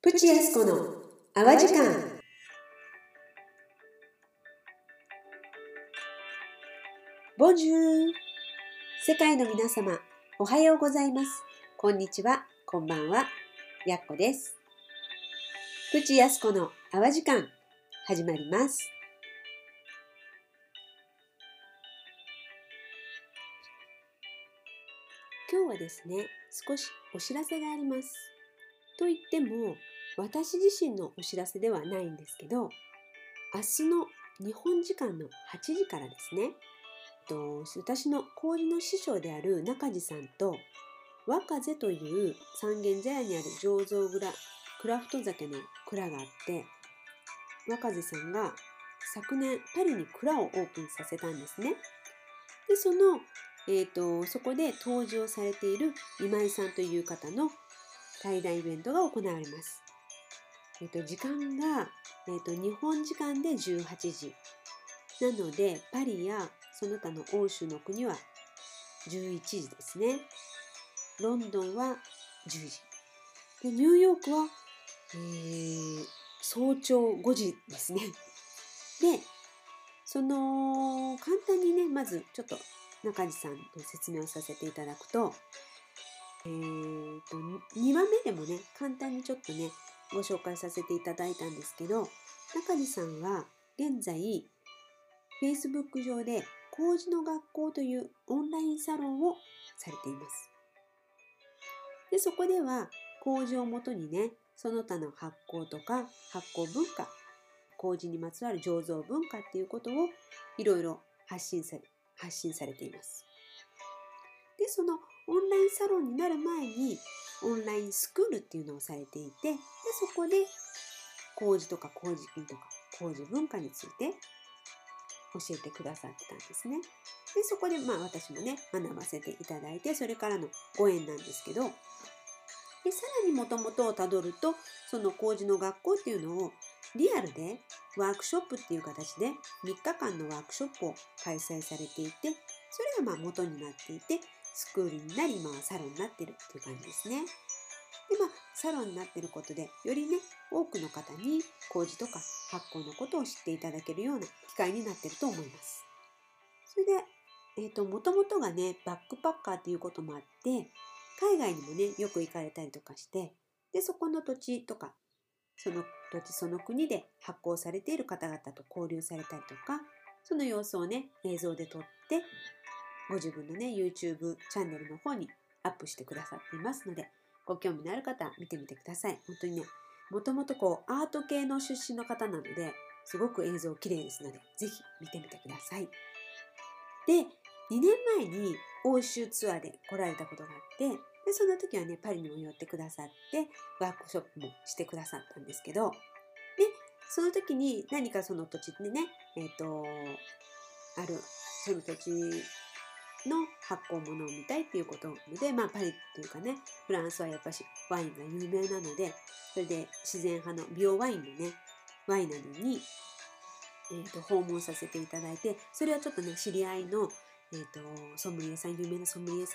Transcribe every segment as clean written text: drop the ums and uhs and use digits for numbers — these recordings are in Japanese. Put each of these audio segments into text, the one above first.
プチヤスコの泡時間。ボンジュール、世界の皆様おはようございます。こんにちは、こんばんは、やっこです。プチヤスコの泡時間始まります。今日はですね、少しお知らせがあります。と言っても私自身のお知らせではないんですけど、明日の日本時間の8時からですね、私の麹の師匠である中地さんとWAKAZEという三軒茶屋にある醸造蔵クラフト酒の蔵があって、WAKAZEさんが昨年パリに蔵をオープンさせたんですね。で、そこで登場されている今井さんという方の対談イベントが行われます。時間が、日本時間で18時。なので、パリやその他の欧州の国は11時ですね。ロンドンは10時。で、ニューヨークは、早朝5時ですね。で、簡単にね、まずちょっと中地さんの説明をさせていただくと、2番目でもね、簡単にちょっとね、ご紹介させていただいたんですけど、中地さんは現在、Facebook 上で麹の学校というオンラインサロンをされています。で、そこでは麹をもとにね、その他の発酵とか発酵文化、麹にまつわる醸造文化っていうことをいろいろ発信されています。で、そのオンラインサロンになる前にオンラインスクールっていうのをされていて、でそこで麹とか麹菌とか麹文化について教えてくださってたんですね。でそこで私もね、学ばせていただいて、それからのご縁なんですけど、でさらにもともとをたどると、その麹の学校っていうのをリアルでワークショップっていう形で3日間のワークショップを開催されていて、それが元になっていて、スクールになり、今はサロンになってるっていう感じですね。で、サロンになってることで、よりね、多くの方に麹とか発酵のことを知っていただけるような機会になってると思います。それで、もともとがね、バックパッカーっていうこともあって、海外にもね、よく行かれたりとかして、で、そこの土地とか、その土地その国で発行されている方々と交流されたりとか、その様子をね、映像で撮って、ご自分のね、YouTube チャンネルの方にアップしてくださっていますので、ご興味のある方は見てみてください。本当にね、もともとアート系の出身の方なので、すごく映像綺麗ですので、ぜひ見てみてください。で、2年前に欧州ツアーで来られたことがあって、でその時はね、パリにも寄ってくださって、ワークショップもしてくださったんですけど、で、その時に何かその土地でね、ある、その土地の発酵物を見たいっていうことで、パリというかね、フランスはやっぱしワインが有名なので、それで自然派の美容ワインのね、ワイナリーに、訪問させていただいて、それはちょっとね、知り合いの有名なソムリエさん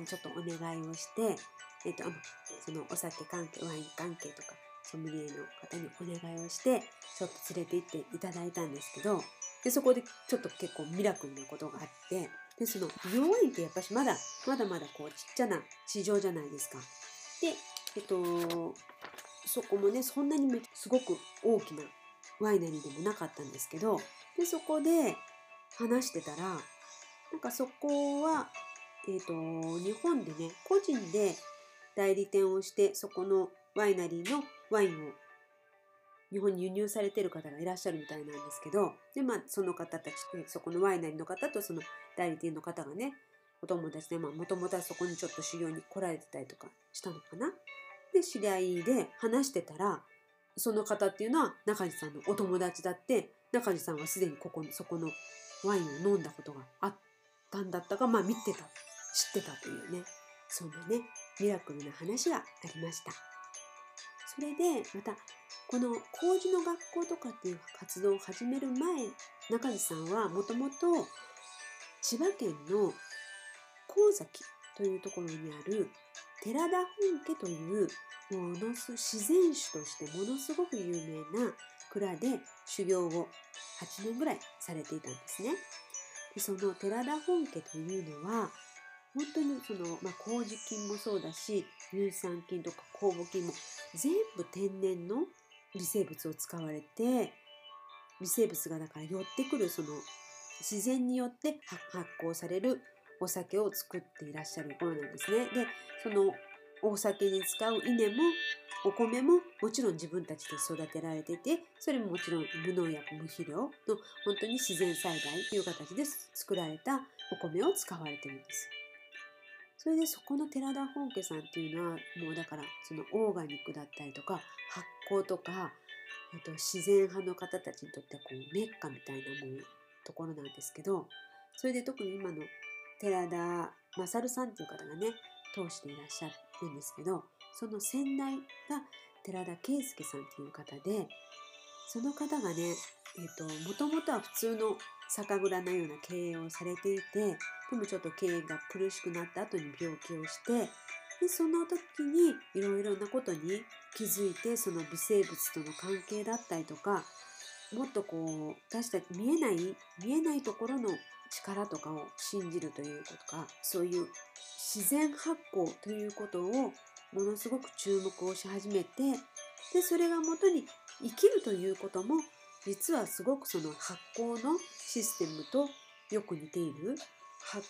にちょっとお願いをして、そのお酒関係、ワイン関係とか、ソムリエの方にお願いをして、ちょっと連れて行っていただいたんですけど、でそこでちょっと結構ミラクルなことがあって、でその美容ワインってやっぱしまだちっちゃな市場じゃないですか。で、そこもね、そんなにすごく大きなワイナリーでもなかったんですけど、でそこで話してたら、なんかそこは、日本でね、個人で代理店をして、そこのワイナリーのワインを日本に輸入されている方がいらっしゃるみたいなんですけど、で、その方たち、そこのワイナリーの方とその代理店の方がね、お友達で、もともとはそこにちょっと修行に来られてたりとかしたのかな。で、知り合いで話してたら、その方っていうのは中地さんのお友達だって、中地さんはすでにそこのワインを飲んだことがあって、だったか、知ってたというね、そんなね、ミラクルな話がありました。それでまたこの麹の学校とかっていう活動を始める前、中地さんはもともと千葉県の神崎というところにある寺田本家という自然種としてものすごく有名な蔵で修行を8年ぐらいされていたんですね。でその寺田本家というのは本当にその、麹菌もそうだし乳酸菌とか酵母菌も全部天然の微生物を使われて、微生物がだから寄ってくるその自然によって発酵されるお酒を作っていらっしゃるものなんですね。でそのお酒に使う稲もお米ももちろん自分たちで育てられてて、それももちろん無農薬無肥料の本当に自然栽培という形で作られたお米を使われてるんです。それでそこの寺田本家さんっていうのはもうだからそのオーガニックだったりとか発酵とかあと自然派の方たちにとってはこうメッカみたいなもうところなんですけど、それで特に今の寺田勝さんっていう方がね通していらっしゃるんですけど、その先代が寺田圭介さんっていう方で、その方がねもともとは普通の酒蔵のような経営をされていて、でもちょっと経営が苦しくなった後に病気をして、でその時にいろいろなことに気づいて、その微生物との関係だったりとかもっとこう私たち見えないところの力とかを信じるということか、そういう自然発酵ということをものすごく注目をし始めて、でそれがもとに生きるということも実はすごくその発酵のシステムとよく似ている、発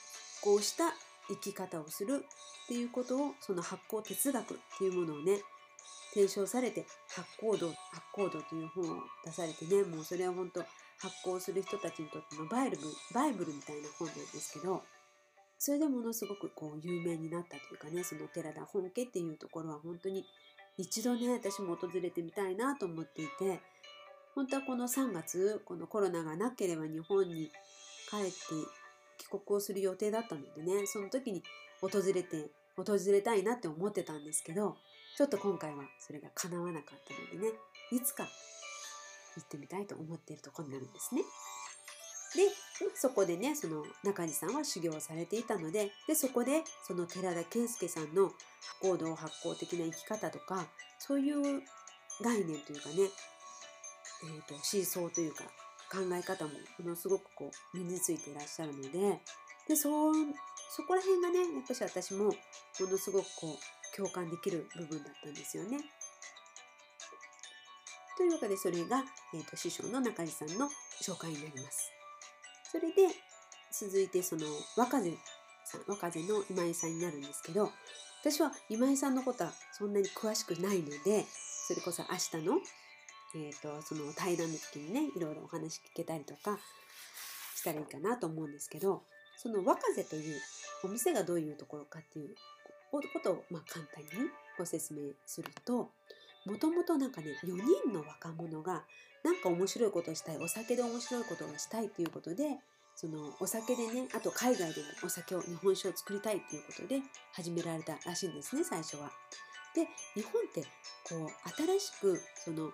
酵した生き方をするっていうことを、その発酵哲学っていうものをね提唱されて、発酵道という本を出されてね、もうそれは本当発行する人たちにとってのバイブルみたいな本なんですけど、それでものすごくこう有名になったというかね、その寺田本家っていうところは本当に一度ね私も訪れてみたいなと思っていて、本当はこの3月このコロナがなければ日本に帰って帰国をする予定だったのでね、その時に訪れたいなって思ってたんですけど、ちょっと今回はそれが叶わなかったのでね、いつか行ってみたいと思っているところになるんですね。でそこでねその中地さんは修行をされていたので、そこでその寺田圭介さんの行動発行的な生き方とか、そういう概念というかね、思想というか考え方もものすごくこう身についていらっしゃるので、そこら辺がねやっぱり私もものすごくこう共感できる部分だったんですよね。というわけでそれが、師匠の中地さんの紹介になります。それで続いてそのWAKAZEの今井さんになるんですけど、私は今井さんのことはそんなに詳しくないので、それこそ明日の、その対談の時にねいろいろお話聞けたりとかしたらいいかなと思うんですけど、そのWAKAZEというお店がどういうところかっていうことを簡単にご説明すると、もともとなんかね4人の若者がなんか面白いことをしたい、お酒で面白いことをしたいということで、そのお酒でね、あと海外でもお酒を日本酒を作りたいということで始められたらしいんですね、最初は。で日本ってこう新しくその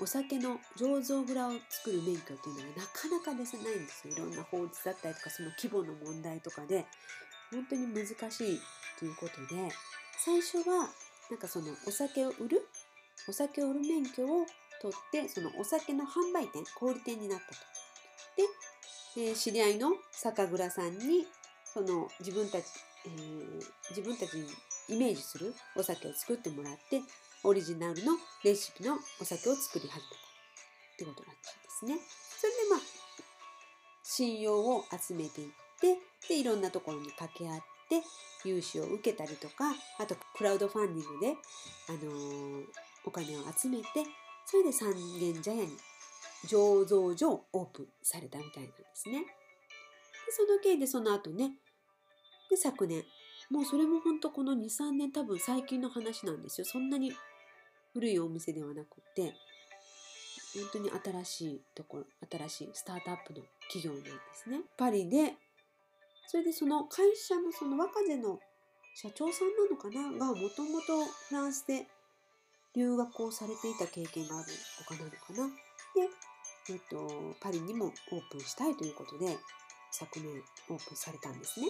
お酒の醸造蔵を作る免許っていうのがなかなか出せないんですよ。いろんな法律だったりとかその規模の問題とかで本当に難しいということで、最初はなんかそのお酒を売る免許を取ってそのお酒の販売店、小売店になったと。で、知り合いの酒蔵さんにその自分たちにイメージするお酒を作ってもらってオリジナルのレシピのお酒を作り始めたってことだったんですね。それで信用を集めていって、でいろんなところに掛け合って融資を受けたりとか、あとクラウドファンディングで、お金を集めて、それで三軒茶屋に醸造所をオープンされたみたいなんですね。でその経緯でその後ね、で昨年、もうそれも本当この 2,3 年多分最近の話なんですよ。そんなに古いお店ではなくて本当に新しいところ、新しいスタートアップの企業なんですね、パリで。それでその会社のそのWAKAZEの社長さんなのかながもともとフランスで留学をされていた経験があるお方なのかな。で、パリにもオープンしたいということで昨年オープンされたんですね。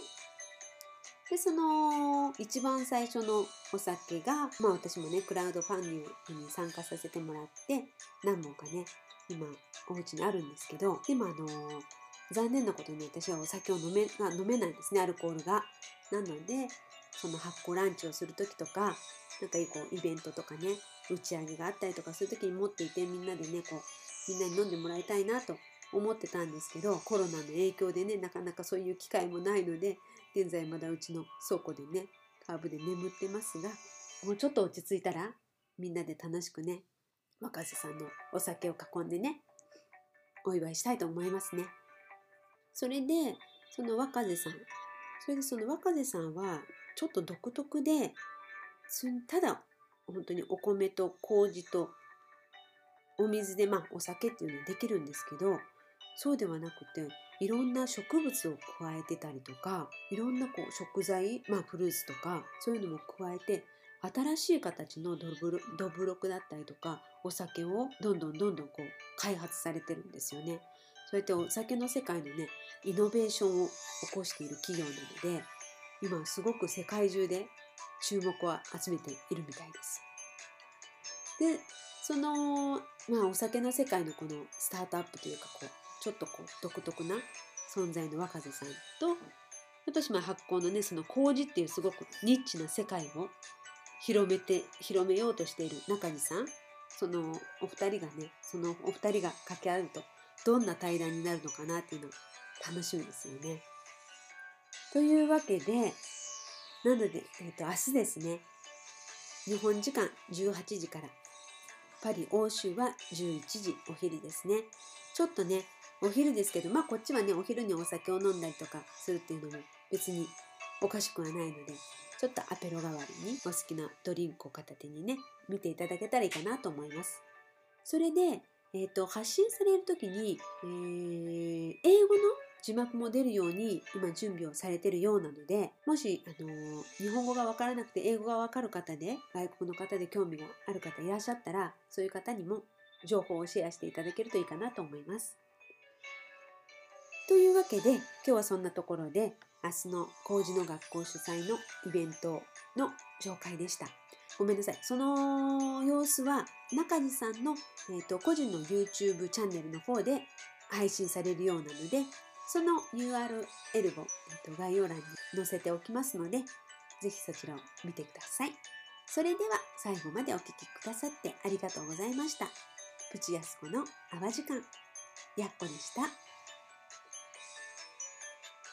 で、その一番最初のお酒が、まあ私もね、クラウドファンディングに参加させてもらって、何本かね、今、お家にあるんですけど、でも残念なことに私はお酒を飲めないんですね、アルコールが。なので、その発酵ランチをするときとか、なんかこう、イベントとかね、打ち上げがあったりとかするときに持っていて、みんなでね、こう、みんなに飲んでもらいたいなと思ってたんですけど、コロナの影響でね、なかなかそういう機会もないので、現在まだうちの倉庫でね、カーブで眠ってますが、もうちょっと落ち着いたら、みんなで楽しくね、WAKAZEさんのお酒を囲んでね、お祝いしたいと思いますね。それで、そのWAKAZEさん。それでそのWAKAZEさんは、ちょっと独特で、ただ、本当にお米と麹とお水で、まあ、お酒っていうのはできるんですけど、そうではなくて、いろんな植物を加えてたりとか、いろんなこう食材、まあ、フルーツとか、そういうのも加えて、新しい形のどぶろくだったりとか、お酒をどんどんこう開発されてるんですよね。そうやってお酒の世界のね、イノベーションを起こしている企業なので、今すごく世界中で注目を集めているみたいです。で、その、まあお酒の世界のこのスタートアップというか、こう、ちょっとこう独特な存在のWAKAZEさんと、私も発酵のね、その麹っていうすごくニッチな世界を広めようとしている中西さん、そのお二人がね、そのお二人が掛け合うとどんな対談になるのかなっていうの楽しみですよね。というわけで、なので、明日ですね、日本時間18時から、パリ、欧州は11時お昼ですね。ちょっとね、お昼ですけど、まあこっちはね、お昼にお酒を飲んだりとかするっていうのも別におかしくはないので、ちょっとアペロ代わりにお好きなドリンクを片手にね、見ていただけたらいいかなと思います。それで、発信されるときに、英語の字幕も出るように今準備をされているようなので、もし、日本語がわからなくて英語がわかる方で、外国の方で興味がある方いらっしゃったら、そういう方にも情報をシェアしていただけるといいかなと思います。というわけで、今日はそんなところで、明日の麹の学校主催のイベントの紹介でした。ごめんなさい。その様子は中西さんの、個人の YouTube チャンネルの方で配信されるようなので、その URL を、概要欄に載せておきますので、ぜひそちらを見てください。それでは最後までお聴きくださってありがとうございました。プチヤスコの泡時間、やっこでした。